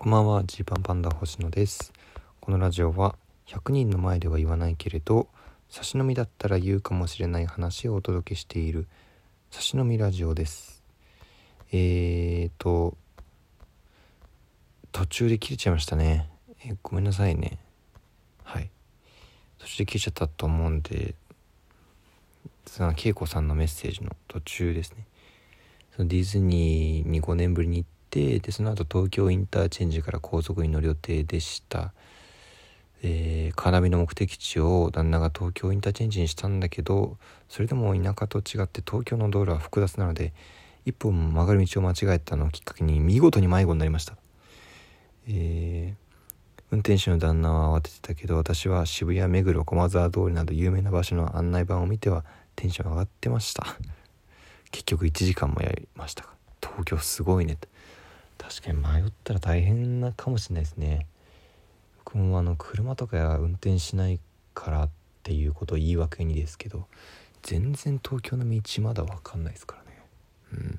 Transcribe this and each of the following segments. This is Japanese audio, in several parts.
こんばんは、ジーパンパンダ星野です。このラジオは100人の前では言わないけれど、差し飲みだったら言うかもしれない話をお届けしている差し飲みラジオです。途中で切れちゃいましたね。ごめんなさいね。はい、途中で切れちゃったと思うんで、その恵子さんのメッセージの途中ですね。そのディズニーに5年ぶりに行って、でその後東京インターチェンジから高速に乗る予定でした。カーナビの目的地を旦那が東京インターチェンジにしたんだけど、それでも田舎と違って東京の道路は複雑なので、一本曲がる道を間違えたのをきっかけに見事に迷子になりました。運転手の旦那は慌ててたけど、私は渋谷、目黒、駒沢通りなど有名な場所の案内板を見てはテンション上がってました結局1時間もやりましたが、東京すごいねと。確かに迷ったら大変なかもしれないですね。僕も車とか運転しないからっていうことを言い訳にですけど、全然東京の道まだ分かんないですからね。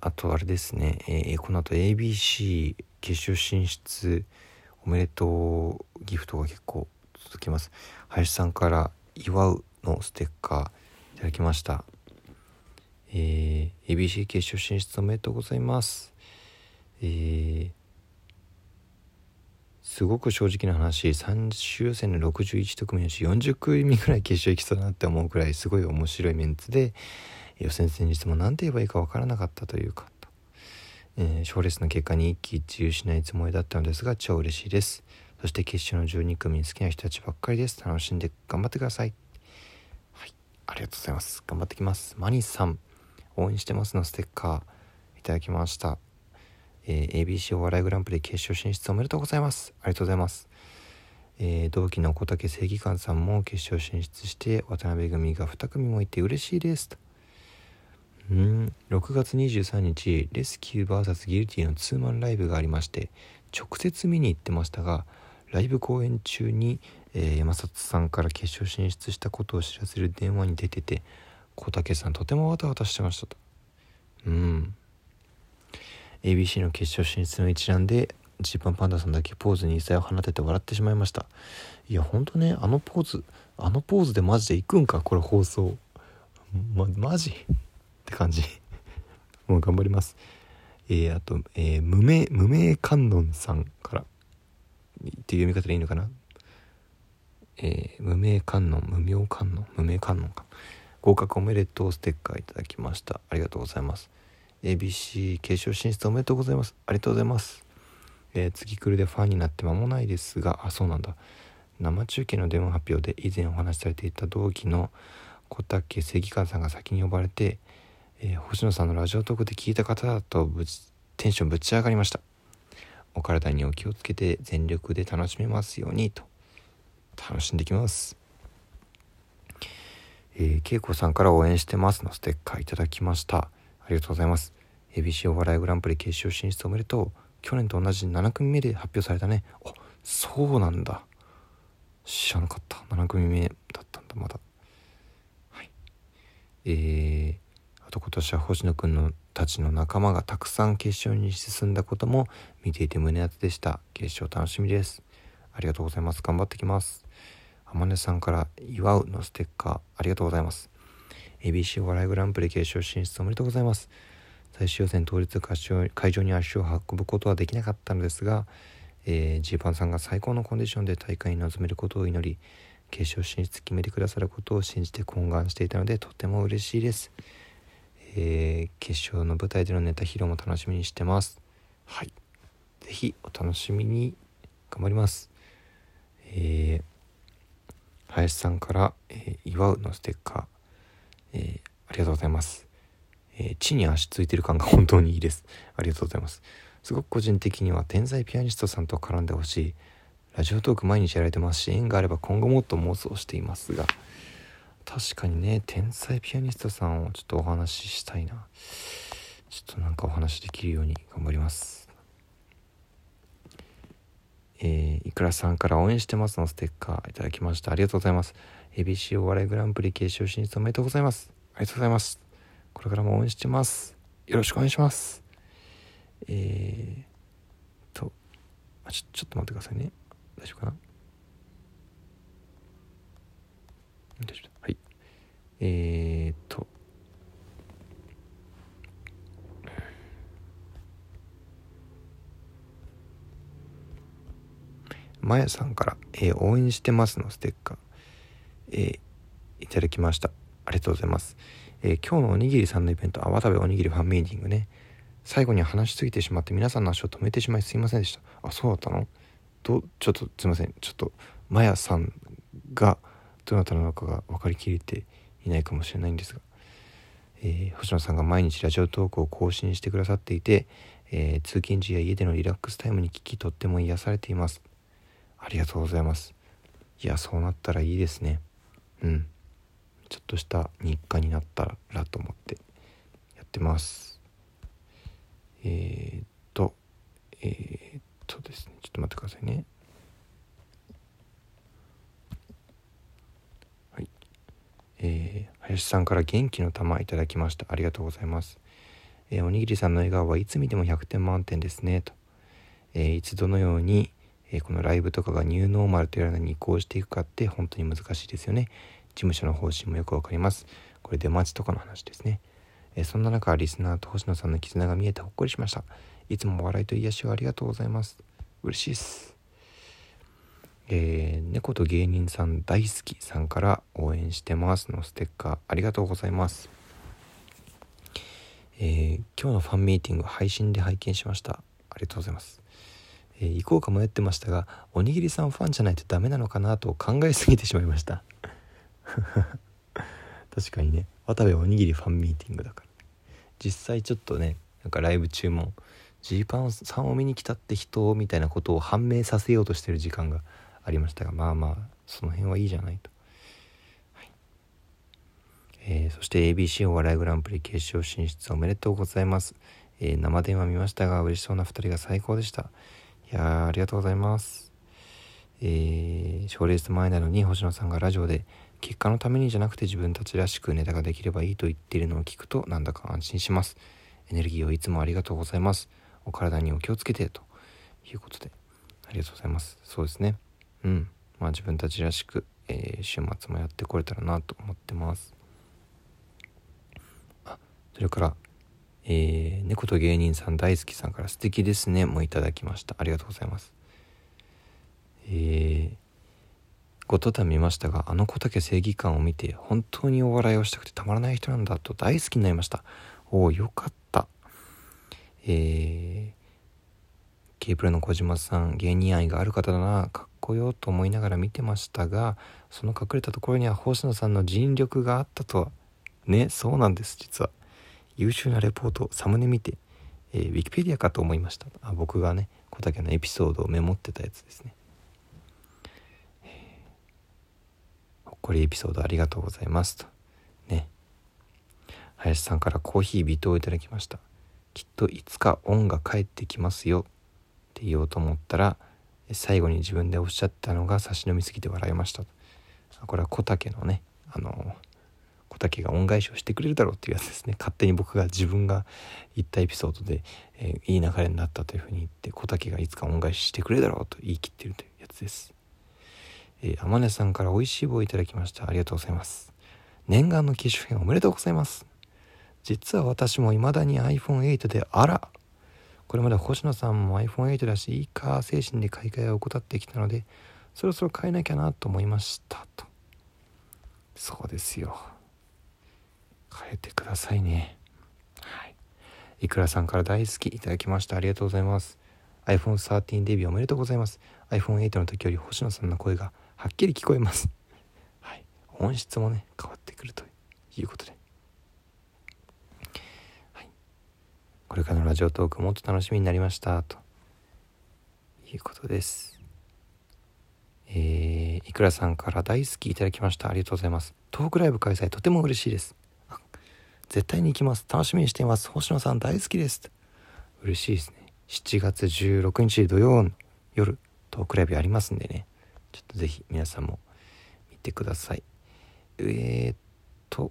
あとあれですね、この後 ABC 決勝進出おめでとうギフトが結構続きます。林さんから祝うのステッカーいただきました。ABC 決勝進出おめでとうございます。すごく正直な話、3週戦の61組のうち40組ぐらい決勝行きそうだなって思うくらいすごい面白いメンツで、予選戦術も何て言えばいいか分からなかったというか、賞レースの結果に一喜一憂しないつもりだったのですが、超嬉しいです。そして決勝の12組に好きな人たちばっかりです。楽しんで頑張ってください。はい、ありがとうございます。頑張ってきます。マニさん応援してますのステッカーいただきました。ABC お笑いグランプリ決勝進出おめでとうございます。ありがとうございます。同期の小竹正義感さんも決勝進出して、渡辺組が2組もいて嬉しいですと。6月23日レスキュー vs ギルティのツーマンライブがありまして、直接見に行ってましたが、ライブ公演中に、山里さんから決勝進出したことを知らせる電話に出てて、小竹さんとてもわたわたしてましたと。ABC の決勝進出の一覧でジーパンパンダさんだけポーズに異彩を放てて笑ってしまいました。いやほんとね、あのポーズでマジで行くんかこれ放送、マジって感じもう頑張ります。あと、無名観音さんからっていう読み方でいいのかな。無名観音か合格おめでとうステッカーいただきました。ありがとうございます。 ABC 決勝進出おめでとうございます。ありがとうございます。次来るでファンになって間もないですが、そうなんだ、生中継の電話発表で以前お話しされていた同期の小竹正義感さんが先に呼ばれて、星野さんのラジオトークで聞いた方だとテンションぶち上がりました。お体にお気をつけて全力で楽しめますようにと。楽しんできます。恵子さんから応援してますのステッカーいただきました。ありがとうございます。 ABC お笑いグランプリ決勝進出おめでとう。去年と同じ7組目で発表されたね。あ、そうなんだ、知らなかった。7組目だったんだまだ。はい、あと今年は星野くんのたちの仲間がたくさん決勝に進んだことも見ていて胸熱でした。決勝楽しみです。ありがとうございます。頑張ってきます。天音さんから祝うのステッカーありがとうございます。 ABC お笑いグランプリ決勝進出おめでとうございます。最終予選当日会場に足を運ぶことはできなかったのですが、ジーパンさんが最高のコンディションで大会に臨めることを祈り、決勝進出決めてくださることを信じて懇願していたのでとても嬉しいです。決勝の舞台でのネタ披露も楽しみにしてます。はい、ぜひお楽しみに。頑張ります。林さんから、祝うのステッカー、ありがとうございます。地に足ついてる感が本当にいいです。ありがとうございます。すごく個人的には天才ピアニストさんと絡んでほしい。ラジオトーク毎日やられてますし、縁があれば今後もっと妄想していますが、確かにね、天才ピアニストさんをちょっとお話ししたいな。ちょっとなんかお話できるように頑張ります。いくらさんから応援してますのステッカーいただきました。ありがとうございます。 ABC お笑いグランプリ決勝進出おめでとうございます。ありがとうございます。これからも応援してます。よろしくお願いします。ちょっと待ってくださいね。大丈夫かな。大丈夫。はい。まやさんから、応援してますのステッカー、いただきました。ありがとうございます。今日のおにぎりさんのイベント、泡食べおにぎりファンミーティングね。最後に話しすぎてしまって皆さんの足を止めてしまいすいませんでした。あ、そうだったの？ちょっとすいません。ちょっとマヤさんがどなたなのかが分かりきれていないかもしれないんですが、星野さんが毎日ラジオトークを更新してくださっていて、通勤時や家でのリラックスタイムに聞き、とっても癒されています。ありがとうございます。いや、そうなったらいいですね。うん。ちょっとした日課になったらと思ってやってます。ですね、ちょっと待ってくださいね。はい。林さんから元気の玉いただきました。ありがとうございます。おにぎりさんの笑顔はいつ見ても100点満点ですねと。いつどのように、このライブとかがニューノーマルというのに移行していくかって本当に難しいですよね。事務所の方針もよくわかります。これ出待ちとかの話ですね。そんな中、リスナーと星野さんの絆が見えてほっこりしました。いつも笑いと癒しをありがとうございます。嬉しいです。猫と芸人さん大好きさんから応援してますのステッカーありがとうございます。今日のファンミーティング配信で拝見しました。ありがとうございます。行こうか迷ってましたが、おにぎりさんファンじゃないとダメなのかなと考えすぎてしまいました。確かにね、渡部おにぎりファンミーティングだから。実際ちょっとね、なんかライブ中もジーパンさんを見に来たって人みたいなことを判明させようとしてる時間がありましたが、まあまあその辺はいいじゃないと、はい。そして ABC お笑いグランプリ決勝進出おめでとうございます。生電話見ましたが嬉しそうな2人が最高でした。いやー、ありがとうございます。賞レース前なのに星野さんがラジオで結果のためにじゃなくて自分たちらしくネタができればいいと言っているのを聞くとなんだか安心します。エネルギーをいつもありがとうございます。お体にお気をつけてということでありがとうございます。そうですね、うん、まあ自分たちらしく、週末もやってこれたらなと思ってます。あ、それから、猫と芸人さん大好きさんから素敵ですねもいただきました。ありがとうございます。ご登壇見ましたが、あの小竹正義感を見て本当にお笑いをしたくてたまらない人なんだと大好きになりました。おー、よかった。ケープルの小島さん、芸人愛がある方だな、かっこよと思いながら見てましたが、その隠れたところには星野さんの尽力があったとはね。そうなんです。実は優秀なレポート、サムネ見て、ウィキペディアかと思いました。あ、僕がね、小竹のエピソードをメモってたやつですね。これエピソードありがとうございますとね。林さんからコーヒー微糖をいただきました。きっといつか恩が返ってきますよって言おうと思ったら、最後に自分でおっしゃったのが差し飲みすぎて笑いました。これは小竹のね、小竹が恩返しをしてくれるだろうっていうやつですね。勝手に僕が自分が言ったエピソードで、いい流れになったというふうに言って、小竹がいつか恩返ししてくれるだろうと言い切ってるというやつです。あまねさんからおいしい棒をいただきました。ありがとうございます。念願の機種編おめでとうございます。実は私も未だに iPhone8 で、あら、これまで星野さんも iPhone8 だしいいか精神で買い替えを怠ってきたので、そろそろ買えなきゃなと思いましたと。そうですよ、変えてくださいね。はい。いくらさんから大好きいただきました。ありがとうございます。 iPhone13 デビューおめでとうございます。 iPhone8 の時より星野さんの声がはっきり聞こえます、はい、音質もね変わってくるということで、はい、これからのラジオトークもっと楽しみになりましたということです。いくらさんから大好きいただきました。ありがとうございます。トークライブ開催とても嬉しいです。絶対に行きます。楽しみにしています。星野さん大好きです。嬉しいですね。7月16日土曜の夜トークライブやりますんでね、ちょっとぜひ皆さんも見てください。こ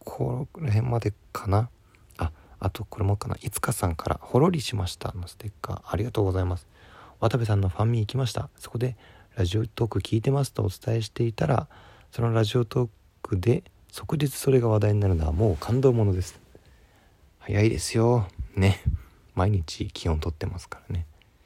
こら辺までかな。あ、あとこれもかな、いつかさんからほろりしましたのステッカーありがとうございます。渡部さんのファンミー行きました。そこでラジオトーク聞いてますとお伝えしていたら、そのラジオトークで即日それが話題になるのはもう感動ものです。早いですよね。毎日気温とってますからね。